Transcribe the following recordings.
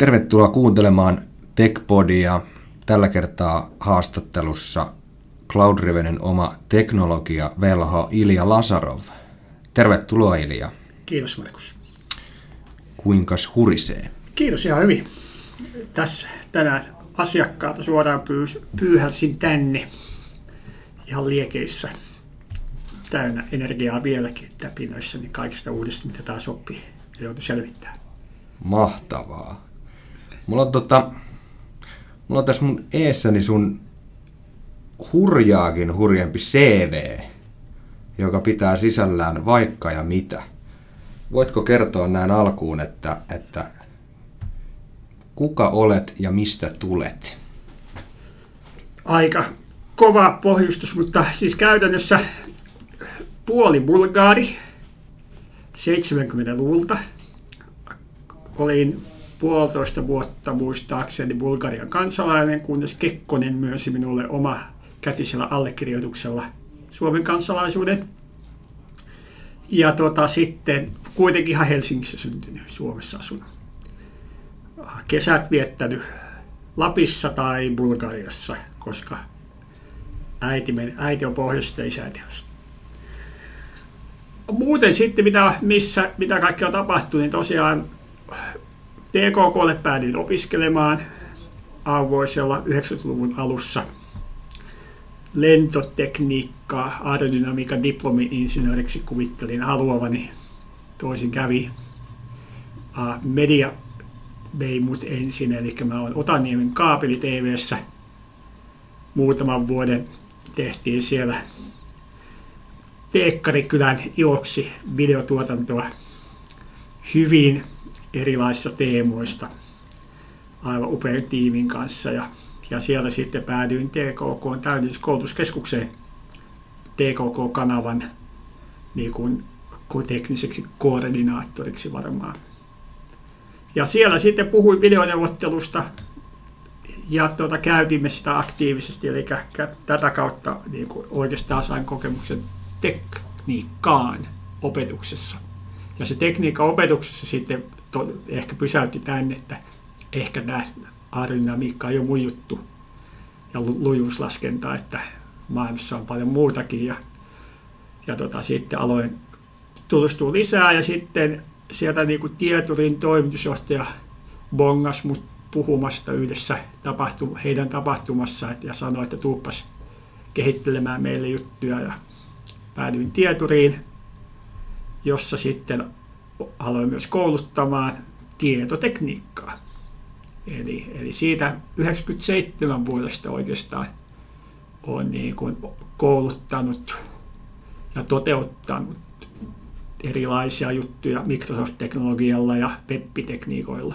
Tervetuloa kuuntelemaan TechPodia. Tällä kertaa haastattelussa Cloudrivenin oma teknologiavelho Ilja Lazarov. Tervetuloa Ilja. Kiitos Markus. Kuinkas hurisee? Kiitos ihan hyvin. Tässä tänään asiakkaalta suoraan pyyhälsin tänne ihan liekeissä. Täynnä energiaa vieläkin täpinöissä, niin kaikista uudesta mitä taas oppii ja joutuu selvittämään. Mahtavaa. Mulla on tässä mun eessäni sun hurjaakin hurjempi CV, joka pitää sisällään vaikka ja mitä. Voitko kertoa näin alkuun, että kuka olet ja mistä tulet? Aika kova pohjustus, mutta siis käytännössä puoli bulgaari 70-luvulta. Olin puolitoista vuotta muistaakseni Bulgarian kansalainen, kunnes Kekkonen myönsi minulle omakätisellä allekirjoituksella Suomen kansalaisuuden. Ja sitten kuitenkin ihan Helsingissä syntynyt, Suomessa asunut. Kesät viettänyt Lapissa tai Bulgariassa, koska äiti on pohjoisesta ja isä etelästä. Muuten sitten mitä kaikkea on tapahtunut, niin tosiaan TKK:lle päädyin opiskelemaan Avoisella 90-luvun alussa lentotekniikkaa, aerodynamiikan diplomi-insinööriksi kuvittelin haluavani. Toisin kävi. Media vei mut ensin, eli mä olen Otaniemen kaapeli TV:ssä. Muutaman vuoden tehtiin siellä Teekkarikylän iloksi videotuotantoa hyvin erilaisista teemoista aivan upean tiimin kanssa ja siellä sitten päädyin TKK:n täydennyskoulutuskeskukseen TKK-kanavan niin kuin tekniseksi koordinaattoriksi varmaan. Ja siellä sitten puhuin videoneuvottelusta ja käytimme sitä aktiivisesti, eli tätä kautta niin kuin oikeastaan sain kokemuksen tekniikkaan opetuksessa. Ja se tekniikka opetuksessa sitten ehkä pysäytti tänne, että ehkä tämä aerodynamiikka ei ole mun juttu ja lujuuslaskenta, että maailmassa on paljon muutakin. Ja sitten aloin tutustua lisää ja sitten sieltä niin kuin Tieturin toimitusjohtaja bongas mut puhumasta yhdessä heidän tapahtumassa ja sanoi, että tuuppas kehittelemään meille juttuja ja päädyin Tieturiin, jossa sitten aloin myös kouluttamaan tietotekniikkaa. Eli siitä 97 vuodesta oikeastaan olen niin kuin kouluttanut ja toteuttanut erilaisia juttuja Microsoft-teknologialla ja web-tekniikoilla.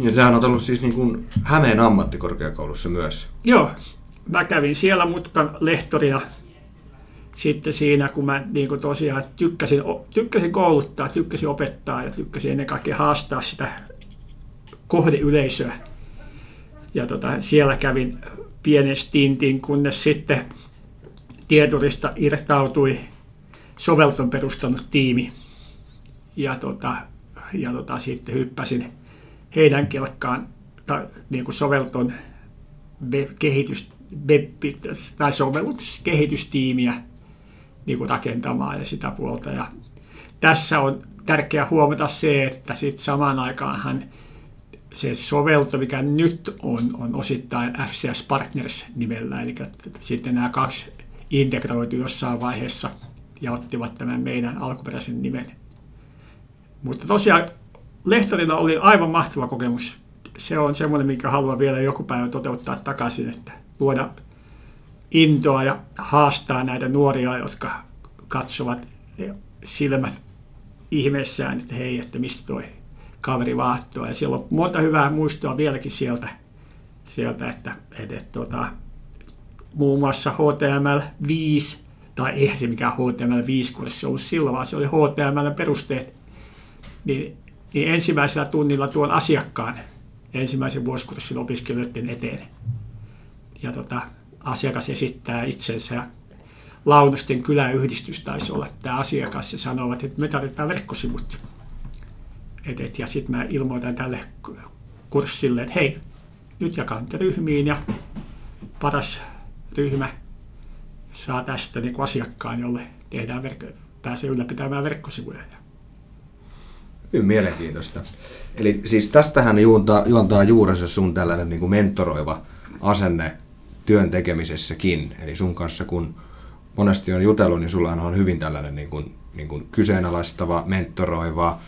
Ja sähän on ollut siis niin kuin Hämeen ammattikorkeakoulussa myös. Joo, mä kävin siellä mutkan lehtorina. Sitten siinä, kun mä niin kuin tosiaan tykkäsin kouluttaa, tykkäsin opettaa ja tykkäsin ennen kaikkea haastaa sitä kohdeyleisöä. Ja siellä kävin pienen stintin, kunnes sitten Tieturista irtautui Sovelton perustanut tiimi. Ja sitten hyppäsin heidän kelkkaan niin kuin Sovelton sovelluskehitystiimiä. Niin kuin rakentamaan ja sitä puolta. Ja tässä on tärkeää huomata se, että sit samaan aikaanhan se Sovelto, mikä nyt on osittain FCS Partners -nimellä, eli sitten nämä kaksi integroitu jossain vaiheessa ja ottivat tämän meidän alkuperäisen nimen. Mutta tosiaan lehtorilla oli aivan mahtava kokemus. Se on semmoinen, minkä haluan vielä joku päivä toteuttaa takaisin, että luoda intoa ja haastaa näitä nuoria, jotka katsovat silmät ihmeessään, että hei, että mistä toi kaveri vaahtoo. Ja siellä on monta hyvää muistoa vieläkin sieltä että muun muassa HTML 5, tai ei se mikään HTML 5, kun se ollut silloin, vaan se oli HTML perusteet, niin ensimmäisellä tunnilla tuon asiakkaan ensimmäisen vuosikurssin opiskelijoiden eteen. Ja asiakas esittää itsensä. Launusten kyläyhdistys taisi olla tämä asiakas ja sanovat, että me tarvitaan verkkosivut. Ja sitten mä ilmoitan tälle kurssille, että hei, nyt jakan ryhmiin ja paras ryhmä saa tästä niin kuin asiakkaan, jolle tehdään pääsee ylläpitämään verkkosivuja. Hyvin mielenkiintoista. Eli siis tästähän juontaa juurensa sun tällainen niin kuin mentoroiva asenne työn tekemisessäkin. Eli sun kanssa kun monesti on jutellut, niin sulla on hyvin tällainen niin kuin kyseenalaistava, mentoroiva,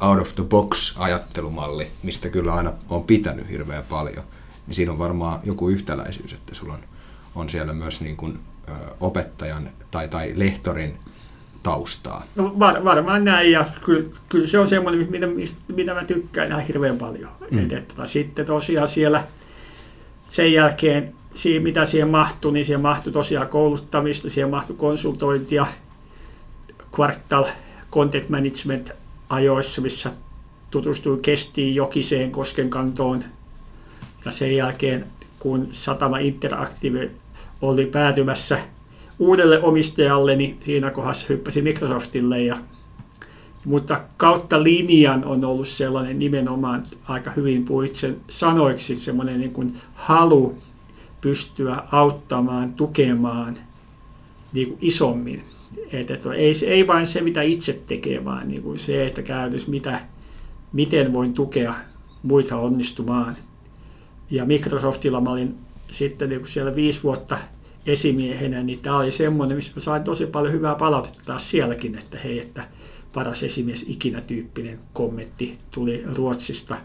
out of the box ajattelumalli, mistä kyllä aina on pitänyt hirveän paljon. Niin siinä on varmaan joku yhtäläisyys, että sulla on siellä myös niin kuin opettajan tai lehtorin taustaa. No varmaan näin, ja kyllä se on semmoinen, mitä mä tykkään ihan hirveän paljon. Että sitten tosiaan siellä sen jälkeen, mitä siihen mahtui, niin siihen mahtui tosiaan kouluttamista, siihen mahtui konsultointia, Quartal Content Management ajoissa, missä tutustuin Kestiin, Jokiseen, Koskenkantoon, ja sen jälkeen, kun Satama Interactive oli päätymässä uudelle omistajalle, niin siinä kohdassa hyppäsi Microsoftille. Mutta kautta linjan on ollut sellainen nimenomaan, aika hyvin puhuit sen sanoiksi, semmoinen niin kuin halu pystyä auttamaan, tukemaan niin kuin isommin. Että ei vain se, mitä itse tekee, vaan niin kuin se, että käytännössä miten voin tukea muita onnistumaan. Ja Microsoftilla mä olin sitten niin kuin siellä 5 vuotta esimiehenä, niin tämä oli semmoinen, missä mä sain tosi paljon hyvää palautetta taas sielläkin, että hei, että paras esimies ikinä -tyyppinen kommentti tuli Ruotsista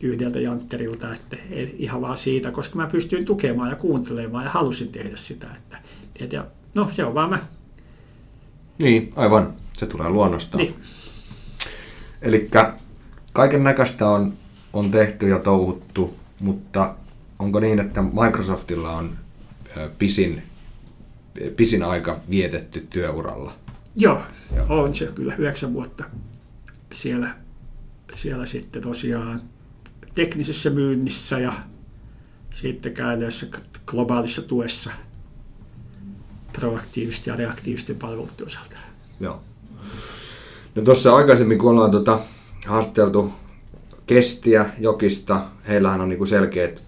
yhdeltä jantterilta, että ihan vaan siitä, koska mä pystyin tukemaan ja kuuntelemaan ja halusin tehdä sitä. Että no, se on vaan mä. Niin, aivan. Se tulee luonnostaan. Niin. Elikkä kaiken näköistä on tehty ja touhuttu, mutta onko niin, että Microsoftilla on pisin aika vietetty työuralla? Joo. On se kyllä 9 vuotta siellä sitten tosiaan teknisessä myynnissä ja sitten käytännössä globaalissa tuessa proaktiivisesti ja reaktiivisten palveluiden osalta. Joo. No tuossa aikaisemmin, kun ollaan haasteltu Kestiä, Jokista, heillähän on niinku selkeät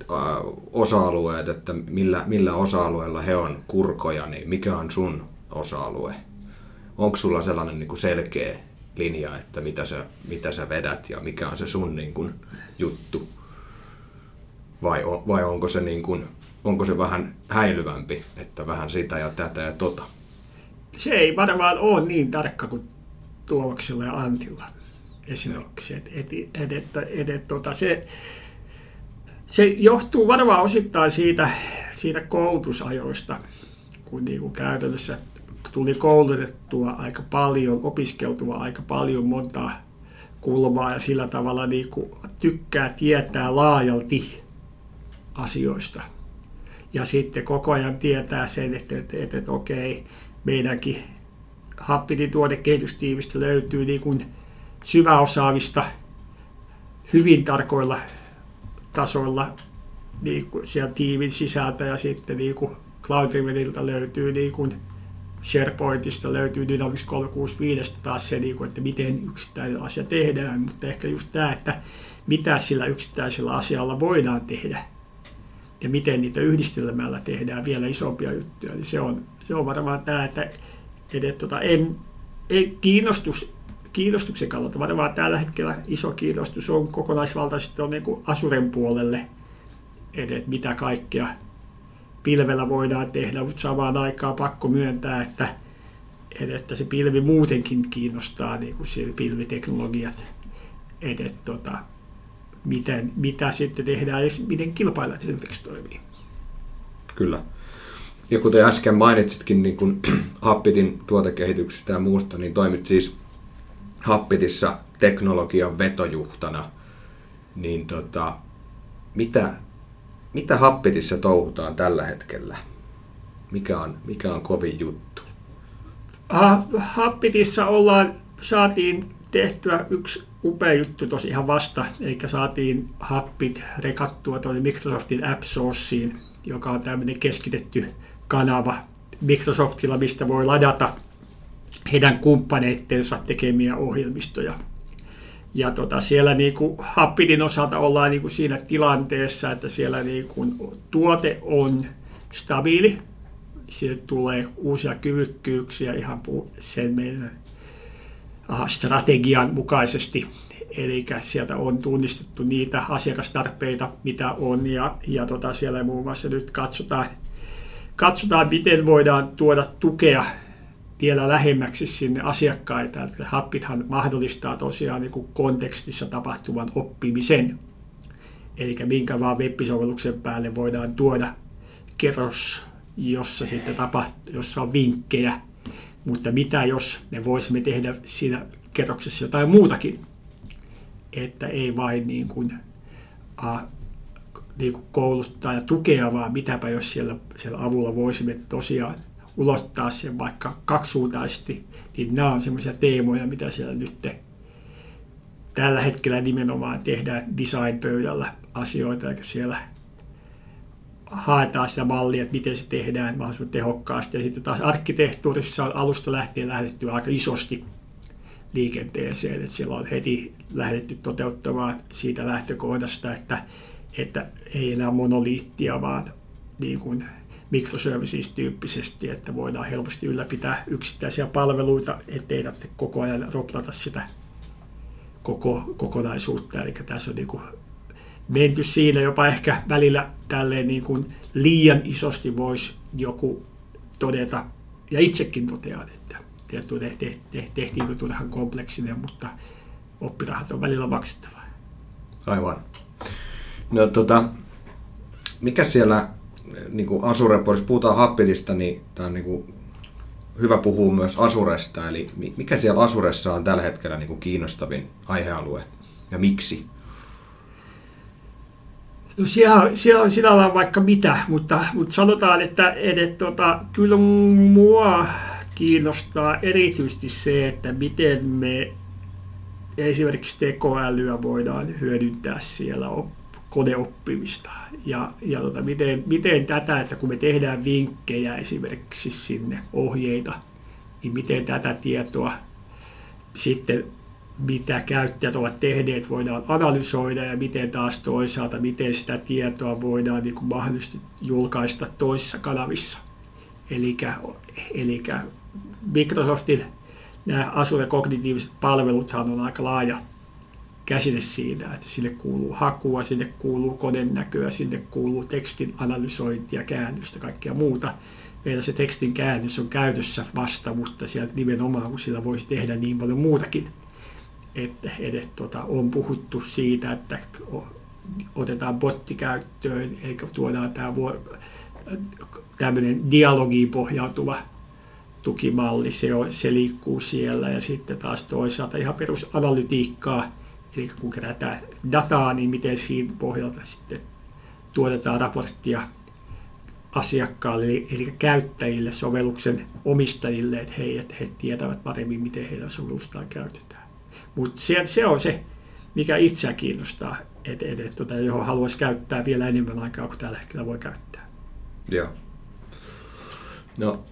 osa-alueet, että millä osa-alueella he on kurkoja, niin mikä on sun osa-alue? Onko sulla sellainen niinku selkeä linja, että mitä sä vedät ja mikä on se sun niinku juttu? Vai onko se niinku, onko se vähän häilyvämpi, että vähän sitä ja tätä ja tota? Se ei varmaan ole niin tarkka kuin Tuovaksilla ja Antilla esimerkiksi. Se johtuu varmaan osittain siitä koulutusajoista, kun niinku käytännössä tuli koulutettua aika paljon, opiskeltua aika paljon montaa kulmaa ja sillä tavalla niinku tykkää tietää laajalti asioista. Ja sitten koko ajan tietää sen, että okei, meidänkin Happitin tuotekehitystiimistä löytyy niin kuin syväosaamista hyvin tarkoilla tasoilla niin kuin siellä tiimin sisältä, ja sitten niin kuin Cloudrivenilta löytyy niin kuin SharePointista, löytyy Dynamics 365 taas se, niin kuin, että miten yksittäinen asia tehdään, mutta ehkä just tämä, että mitä sillä yksittäisellä asialla voidaan tehdä ja miten niitä yhdistelmällä tehdään vielä isompia juttuja, niin se on varmaan tämä, että en kiinnostuksen kannalta varmaan tällä hetkellä iso kiinnostus on kokonaisvaltaisesti on niin kuin Azuren puolelle, että mitä kaikkea pilvellä voidaan tehdä, mutta samaan aikaan pakko myöntää, että se pilvi muutenkin kiinnostaa, niin kuin siellä pilviteknologiat, että mitä sitten tehdään ja miten kilpailijat esimerkiksi toimii. Kyllä. Ja kuten äsken mainitsitkin niin kun Happitin tuotekehityksestä ja muusta, niin toimit siis Happitissa teknologian vetojuhtana. Niin mitä Happitissa touhutaan tällä hetkellä? Mikä on kovin juttu? Happitissa saatiin tehtyä yksi upea juttu tosi ihan vasta, eikä saatiin Happit rekattua tuonne Microsoftin AppSourceen, joka on tämmöinen keskitetty kanava Microsoftilla, mistä voi ladata heidän kumppaneittensa tekemiä ohjelmistoja. Ja siellä Happitin osalta ollaan siinä tilanteessa, että siellä tuote on stabiili. Siitä tulee uusia kyvykkyyksiä ihan sen meidän strategian mukaisesti. Eli sieltä on tunnistettu niitä asiakastarpeita, mitä on, ja siellä muun muassa nyt katsotaan, miten voidaan tuoda tukea vielä lähemmäksi sinne asiakkaita. Happithan mahdollistaa tosiaan kontekstissa tapahtuvan oppimisen, eli minkä vaan web-sovelluksen päälle voidaan tuoda kerros, jossa on vinkkejä, mutta mitä jos me voisimme tehdä siinä kerroksessa jotain muutakin, että ei vain kouluttaa ja tukea, vaan mitäpä jos siellä avulla voisimme tosiaan ulottaa sen vaikka kaksisuuntaisesti, niin nämä on semmoisia teemoja, mitä siellä nyt tällä hetkellä nimenomaan tehdään design-pöydällä asioita, eli siellä haetaan sitä mallia, että miten se tehdään mahdollisimman tehokkaasti. Ja sitten taas arkkitehtuurissa on alusta lähtien lähdetty aika isosti liikenteeseen, että siellä on heti lähdetty toteuttamaan siitä lähtökohdasta, että ei enää monoliittia, vaan mikroservices tyyppisesti, että voidaan helposti ylläpitää yksittäisiä palveluita, ettei tarvitse koko ajan roplata sitä koko kokonaisuutta. Eli tässä on menty siinä jopa ehkä välillä tälleen liian isosti voisi joku todeta, ja itsekin totean, että tehtiinkö turhan kompleksinen, mutta oppirahat on välillä maksettavaa. Aivan. No mikä siellä Azure-raportissa, puhutaan Happitista, niin tämä on hyvä puhua myös Azuresta, eli mikä siellä Azuressa on tällä hetkellä kiinnostavin aihealue ja miksi? No siellä on sinällään vaikka mitä, mutta sanotaan, että kyllä mua kiinnostaa erityisesti se, että miten me esimerkiksi tekoälyä voidaan hyödyntää siellä koneoppimista ja miten tätä, että kun me tehdään vinkkejä esimerkiksi sinne ohjeita, niin miten tätä tietoa sitten mitä käyttäjät ovat tehneet, voidaan analysoida ja miten taas toisaalta, miten sitä tietoa voidaan mahdollisesti julkaista toisissa kanavissa. Eli Microsoftin nämä Azure kognitiiviset palveluthan on aika laaja käsite siinä, että sinne kuuluu hakua, sinne kuuluu konennäköä, sinne kuuluu tekstin analysointia, käännöstä, kaikkea muuta. Meillä se tekstin käännös on käytössä vasta, mutta sieltä nimenomaan, kun sillä voisi tehdä niin paljon muutakin. On puhuttu siitä, että otetaan botti käyttöön, eli tuodaan tämmöinen dialogiin pohjautuva tukimalli, se liikkuu siellä, ja sitten taas toisaalta ihan perusanalytiikkaa, eli kun kerätään dataa, niin miten siinä pohjalta sitten tuotetaan raporttia asiakkaalle, eli käyttäjille, sovelluksen omistajille, että he tietävät paremmin, miten heidän sovellustaan käytetään. Mutta se on se, mikä itseä kiinnostaa, johon haluaisi käyttää vielä enemmän aikaa kuin tällä hetkellä voi käyttää. Joo. No,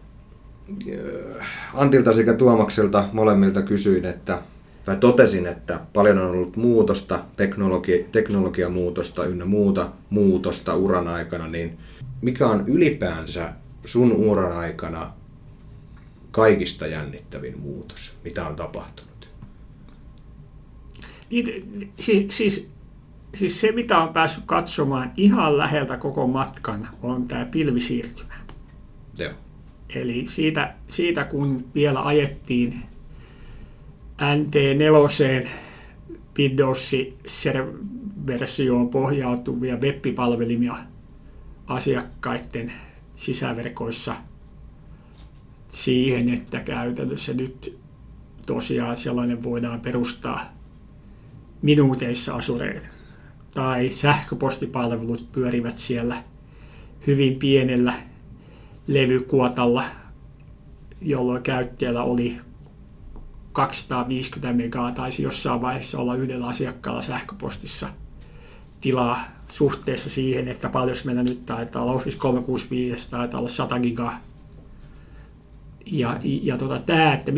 Antilta sekä Tuomakselta molemmilta kysyin, totesin, että paljon on ollut muutosta, teknologiamuutosta ynnä muuta muutosta uran aikana, niin mikä on ylipäänsä sun uran aikana kaikista jännittävin muutos, mitä on tapahtunut? Siis se, mitä on päässyt katsomaan ihan läheltä koko matkan, on tämä pilvisiirtymä. Joo. Eli siitä, kun vielä ajettiin NT4 Windows-versioon pohjautuvia web-palvelimia asiakkaiden sisäverkoissa siihen, että käytännössä nyt tosiaan sellainen voidaan perustaa minuuteissa Azureen, tai sähköpostipalvelut pyörivät siellä hyvin pienellä levykuotalla, jolloin käyttäjällä oli 250 megaa, taisi jossain vaiheessa olla yhdellä asiakkaalla sähköpostissa tilaa suhteessa siihen, että paljon meillä nyt taitaa olla Office 365, taitaa olla 100 gigaa. Ja tämä, että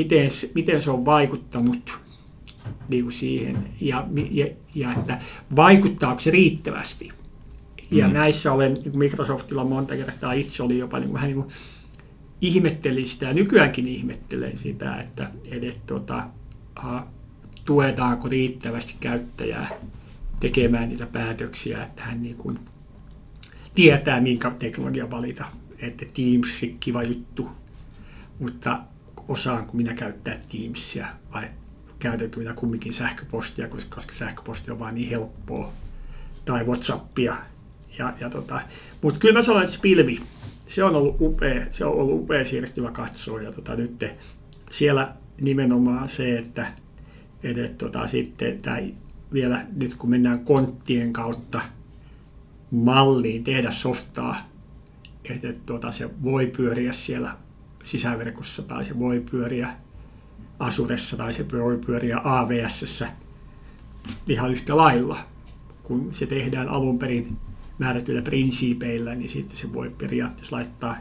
miten se on vaikuttanut niin siihen ja että vaikuttaako se riittävästi. Ja näissä olen niin Microsoftilla monta kertaa itse oli jopa niin vähän niin ihmettelin sitä ja nykyäänkin ihmettelen sitä, että tuetaanko riittävästi käyttäjää tekemään niitä päätöksiä, että hän niin kuin tietää, minkä teknologia valita, että Teams on kiva juttu, mutta osaanko minä käyttää Teamsia vai käytänkö minä kumminkin sähköpostia, koska sähköposti on vain niin helppoa, tai WhatsAppia. Mutta kyllä mä sanon, että pilvi, se on ollut upea, siirtymä katsoa ja nyt siellä nimenomaan se, että sitten vielä nyt kun mennään konttien kautta malliin tehdä softaa, että se voi pyöriä siellä sisäverkossa tai se voi pyöriä Azuressa tai se voi pyöriä AWS:ssä ihan yhtä lailla. Kun se tehdään alun perin määrätyillä prinsiipeillä, niin sitten se voi periaatteessa laittaa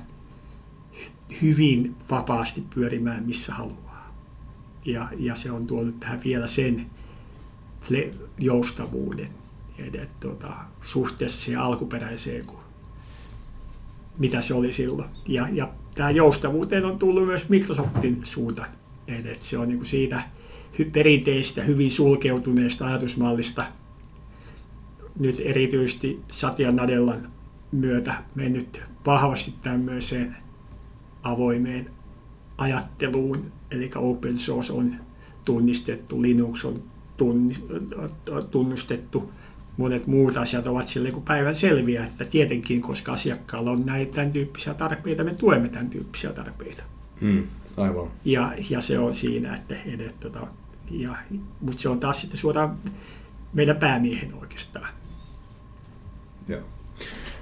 hyvin vapaasti pyörimään missä haluaa. Ja se on tuonut tähän vielä sen joustavuuden suhteessa siihen alkuperäiseen, mitä se oli silloin. Ja tämä joustavuuteen on tullut myös Microsoftin suunta. Et se on niin kuin siitä perinteistä, hyvin sulkeutuneesta ajatusmallista nyt erityisesti Satia Nadellan myötä mennyt vahvasti tämmöiseen avoimeen ajatteluun. Eli open source on tunnistettu, Linux on tunnustettu, monet muut asiat ovat silleen kuin päivän selviä, että tietenkin, koska asiakkaalla on näitä tämän tyyppisiä tarpeita, me tuemme tämän tyyppisiä tarpeita. Aivan. Ja se on siinä, että mutta se on taas sitten suoraan meidän päämiehen oikeastaan. Joo.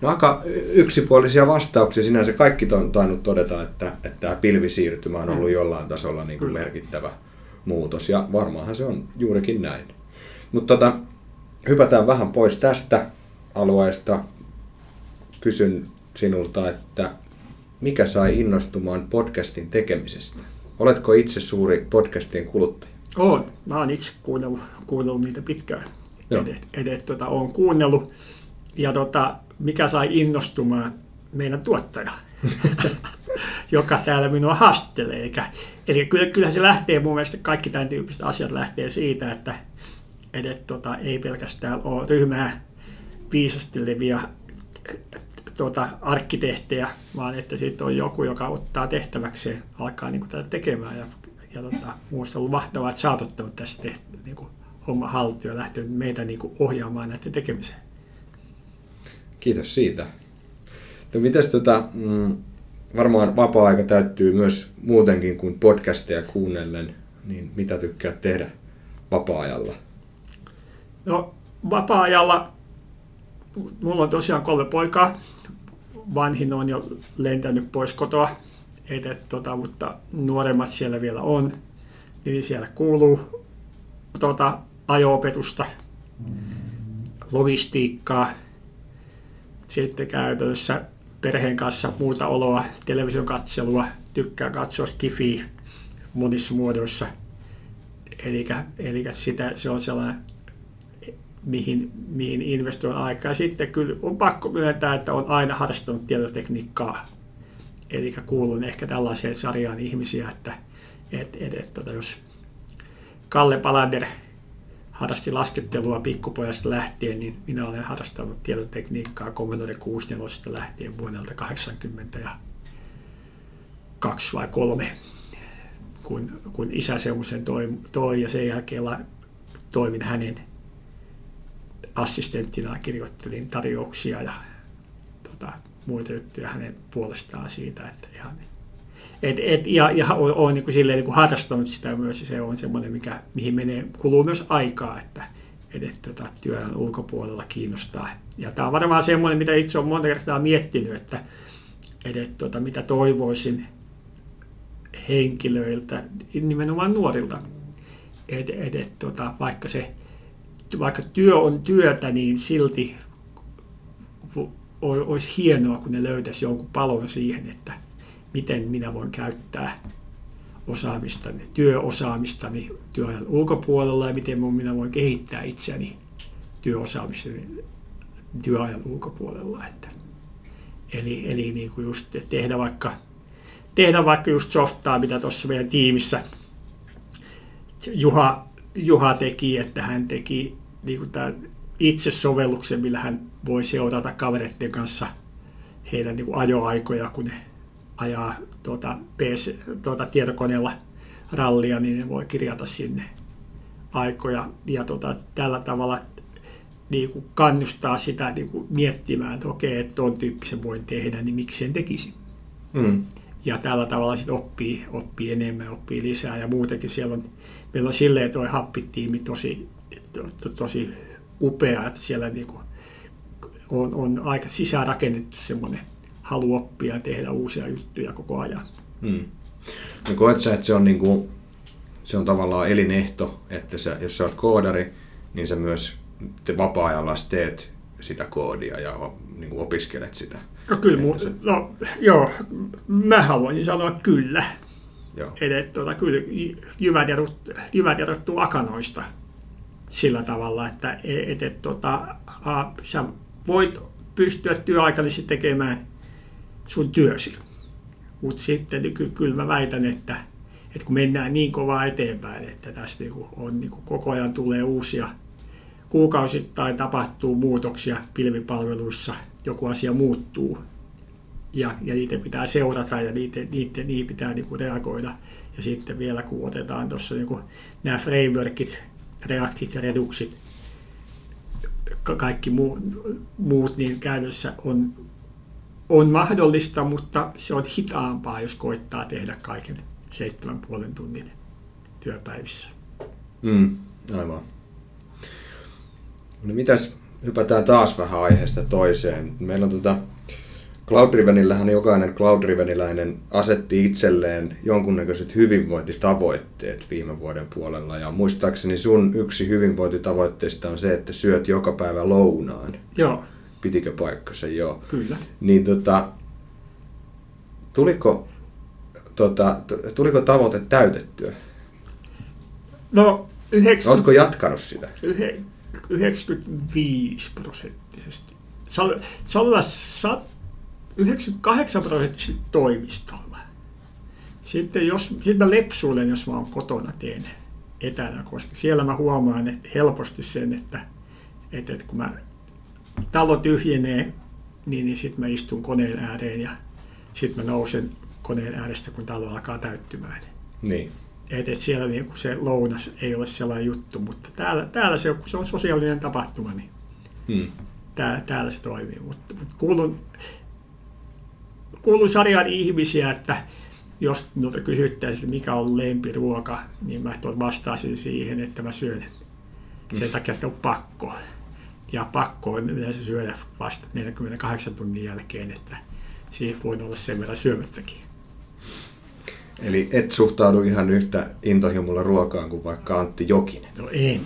No aika yksipuolisia vastauksia sinänsä. Kaikki on tainnut todeta, että tämä pilvisiirtymä on ollut jollain tasolla niin kuin merkittävä muutos, ja varmaanhan se on juurikin näin. Mutta hypätään vähän pois tästä alueesta. Kysyn sinulta, että mikä sai innostumaan podcastin tekemisestä? Oletko itse suuri podcastien kuluttaja? Olen. Mä oon itse kuunnellut niitä pitkään. Oon kuunnellut. Ja mikä sai innostumaan meidän tuottaja, joka täällä minua haastelee. Eli kyllähän se lähtee, mun mielestä kaikki tämän tyyppiset asiat lähtee siitä, että ei pelkästään ole ryhmää viisastelevia arkkitehtejä, vaan että siitä on joku, joka ottaa tehtäväkseen, alkaa niin kuin tätä tekemään. Minusta on ollut mahtavaa, että sä oot ottanut tässä niin kuin homma haltuun ja lähtenyt meitä niin kuin ohjaamaan näiden tekemiseen. Kiitos siitä. No mitäs varmaan vapaa-aika täyttyy myös muutenkin kuin podcasteja kuunnellen, niin mitä tykkäät tehdä vapaa-ajalla? No vapaa-ajalla mulla on tosiaan 3 poikaa. Vanhin on jo lentänyt pois kotoa, mutta nuoremmat siellä vielä on. Niin siellä kuuluu ajo-opetusta, logistiikkaa, sitten käytössä perheen kanssa muuta oloa, television katselua, tykkää katsoa skifiä monissa muodoissa. Eli sitä se on sellainen, mihin investoin aikaa. Sitten kyllä on pakko myöntää, että olen aina harrastanut tietotekniikkaa. Eli kuulun ehkä tällaiseen sarjaan ihmisiä, että jos Kalle Palander harrasti laskettelua pikkupojasta lähtien, niin minä olen harrastanut tietotekniikkaa Commodore 64 lähtien vuodelta 1982 vai 3, kun isä semmoisen toi ja sen jälkeen toimin hänen assistenttina, kirjoittelin tarjouksia ja muita juttuja hänen puolestaan siitä, että ihan olen niin kuin silleen niin kuin harrastanut sitä myös, ja se on semmoinen, mihin kuluu myös aikaa, että työn ulkopuolella kiinnostaa. Ja tämä on varmaan semmoinen, mitä itse olen monta kertaa miettinyt, että mitä toivoisin henkilöiltä, nimenomaan nuorilta. Vaikka työ on työtä, niin silti olisi hienoa, kun ne löytäisi jonkun palon siihen, että miten minä voin käyttää osaamistani, työosaamistani työajan ulkopuolella ja miten minä voin kehittää itseäni työosaamistani työajan ulkopuolella. Eli niin kuin just tehdä vaikka just softaa, mitä tuossa meidän tiimissä Juha teki, että hän teki niin kuin tämän itse sovelluksen, millä hän voi seurata kavereiden kanssa heidän niin kuin ajoaikoja, kun ne ajaa tietokoneella rallia, niin ne voi kirjata sinne aikoja ja tällä tavalla niin kuin kannustaa sitä niin kuin miettimään, että okei, että tuon tyyppisen voin tehdä, niin miksi sen tekisi. Mm. Ja tällä tavalla sitten oppii enemmän, oppii lisää ja muutenkin meillä on silleen tuo Happit-tiimi tosi upea, että siellä niin kuin on aika sisäänrakennettu semmoinen halu oppia ja tehdä uusia juttuja koko ajan. Mm. No koet sä, että se on, niin kuin, se on tavallaan elinehto, että jos sä oot koodari, niin sä myös vapaa-ajalla teet sitä koodia ja niin kuin opiskelet sitä. No kyllä, mä haluaisin sanoa kyllä. Joo. Eli kyllä jyvät erottuu akanoista sillä tavalla, että sä voit pystyä työaikanisi tekemään sun työsi. Mutta sitten kyllä mä väitän, että kun mennään niin kovaa eteenpäin, että tässä koko ajan tulee uusia kuukausittain tapahtuu muutoksia pilvipalveluissa, joku asia muuttuu ja niitä pitää seurata ja niihin pitää niinku reagoida. Ja sitten vielä kun otetaan tuossa niinku nämä frameworkit, reaktit ja reduxit, kaikki muut niin käytössä on mahdollista, mutta se on hitaampaa, jos koittaa tehdä kaiken 7,5 tunnin työpäivissä. Mm, aivan. No mitäs, hypätään taas vähän aiheesta toiseen. Meillä on Cloudrivenillähän jokainen Cloudriveniläinen asetti itselleen jonkunnäköiset hyvinvointitavoitteet viime vuoden puolella. Ja muistaakseni sun yksi hyvinvointitavoitteista on se, että syöt joka päivä lounaan. Joo. Pitikö paikkansa? Joo. Kyllä. Niin tuliko tavoite täytettyä? No, ootko jatkanut sitä? 95% Se on 98% toimistolla. Sitten mä lepsuilen, jos mä oon kotona, teen etänä, koska siellä mä huomaan helposti sen, että kun mä talo tyhjenee, niin sitten mä istun koneen ääreen ja sitten mä nousen koneen äärestä, kun talo alkaa täyttymään. Niin. Että siellä niin se lounas ei ole sellainen juttu, mutta täällä se, kun se on sosiaalinen tapahtuma, niin täällä se toimii. Mutta kuulun sarjaan ihmisiä, että jos minulta kysyttäisiin, että mikä on lempiruoka, niin mä vastaisin siihen, että mä syön sen takia, että on pakko. Ja pakko on yleensä syödä vasta 48 tunnin jälkeen, että siihen voi olla sen verran syömättäkin. Eli et suhtaudu ihan yhtä intohimolla ruokaan kuin vaikka Antti Jokinen. No en.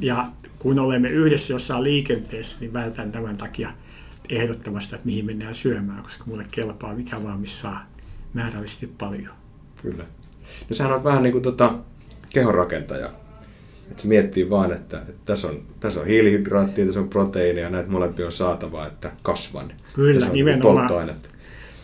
Ja kun olemme yhdessä jossain liikenteessä, niin vältän tämän takia ehdottomasti, että mihin mennään syömään, koska mulle kelpaa mikä vaan, missä saa määrällisesti paljon. Kyllä. No sähän on vähän niin kuin kehonrakentaja. Et se miettii vaan, että tässä on hiilihydraattia, tässä on proteiinia, näitä molempia on saatavaa, että kasvan. Kyllä, nimenomaan. Polttoainetta.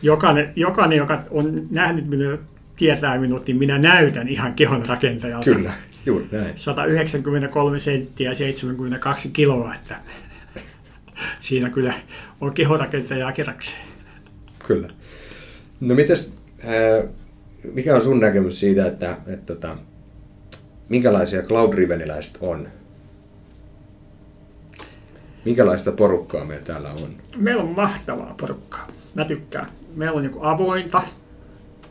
Jokainen, joka on nähnyt minut, tietää minut, niin minä näytän ihan kehon rakentajalta. Kyllä, juuri näin. 193 senttiä ja 72 kiloa, että siinä kyllä on kehorakentajaa kerrakseen. Kyllä. No mites, mikä on sun näkemys siitä, että minkälaisia Cloudriveniläiset on? Minkälaista porukkaa meillä täällä on? Meillä on mahtavaa porukkaa. Mä tykkään. Meillä on joku avointa,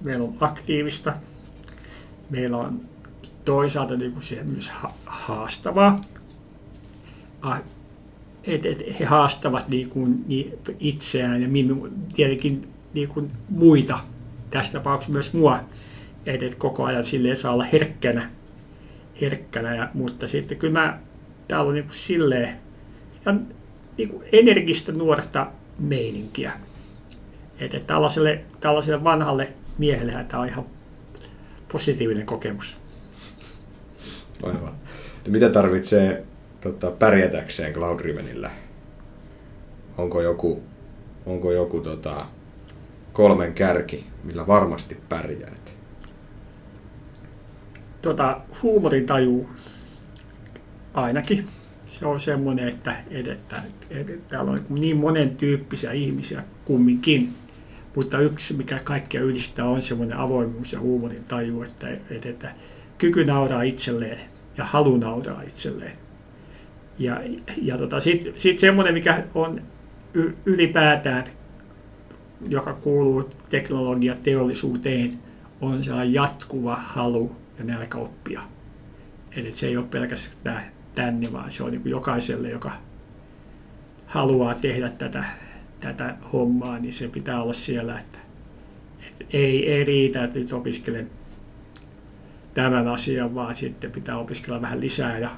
meillä on aktiivista, meillä on toisaalta niinku myös haastavaa. He haastavat itseään ja tietenkin muita, tässä tapauksessa myös mua, että koko ajan silleen saa olla herkkänä mutta sitten kyllä mä täällä on niinku silleen ja niinku energistä nuorta meininkiä. Tällaiselle vanhalle miehelle tämä on ihan positiivinen kokemus. Aivan. No, mitä tarvitsee pärjätäkseen Cloudrivenillä? Onko joku kolmen kärki, millä varmasti pärjäät? Huumorintaju ainakin. Se on semmoinen, että täällä on niin monen tyyppisiä ihmisiä kumminkin. Mutta yksi, mikä kaikkia yhdistää, on semmoinen avoimuus ja huumorintaju, että kyky nauraa itselleen ja halu nauraa itselleen. Sitten semmoinen, mikä on ylipäätään, joka kuuluu teknologiateollisuuteen, on se jatkuva halu ja nälkä oppia. Eli se ei ole pelkästään tänne, vaan se on niin kuin jokaiselle, joka haluaa tehdä tätä hommaa, niin se pitää olla siellä, että ei riitä, että nyt opiskelen tämän asian, vaan sitten pitää opiskella vähän lisää ja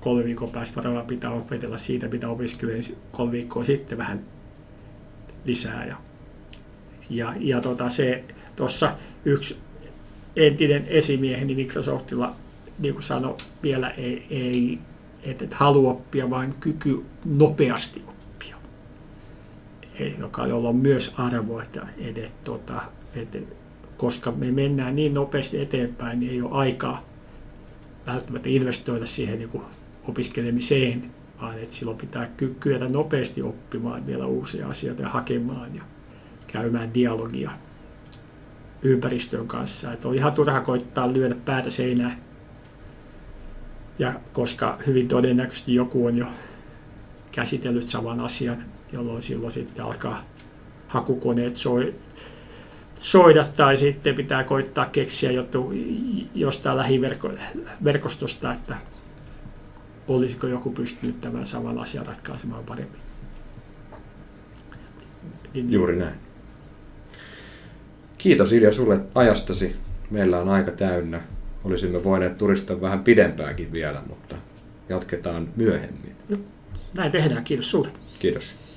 3 viikon päästä varmaan pitää opetella siitä, mitä opiskelin 3 viikkoa sitten vähän lisää. Tuossa yksi entinen esimieheni Microsoftilla niin kuin sanoi vielä, että halua oppia, vaan kyky nopeasti oppia, jolla on myös arvoa, että koska me mennään niin nopeasti eteenpäin, niin ei ole aikaa välttämättä investoida siihen niin kuin opiskelemiseen, vaan että silloin pitää kyetä nopeasti oppimaan vielä uusia asioita ja hakemaan ja käymään dialogia ympäristön kanssa. Että on ihan turha koittaa lyödä päätä seinään, ja koska hyvin todennäköisesti joku on jo käsitellyt saman asian, jolloin silloin sitten alkaa hakukoneet soida tai sitten pitää koittaa keksiä jostain lähiverkostosta, että olisiko joku pystynyt tämän saman asian ratkaisemaan paremmin. Juuri näin. Kiitos Ilja sulle ajastasi. Meillä on aika täynnä. Olisimme voineet turistaa vähän pidempäänkin vielä, mutta jatketaan myöhemmin. Näin tehdään. Kiitos sulle. Kiitos.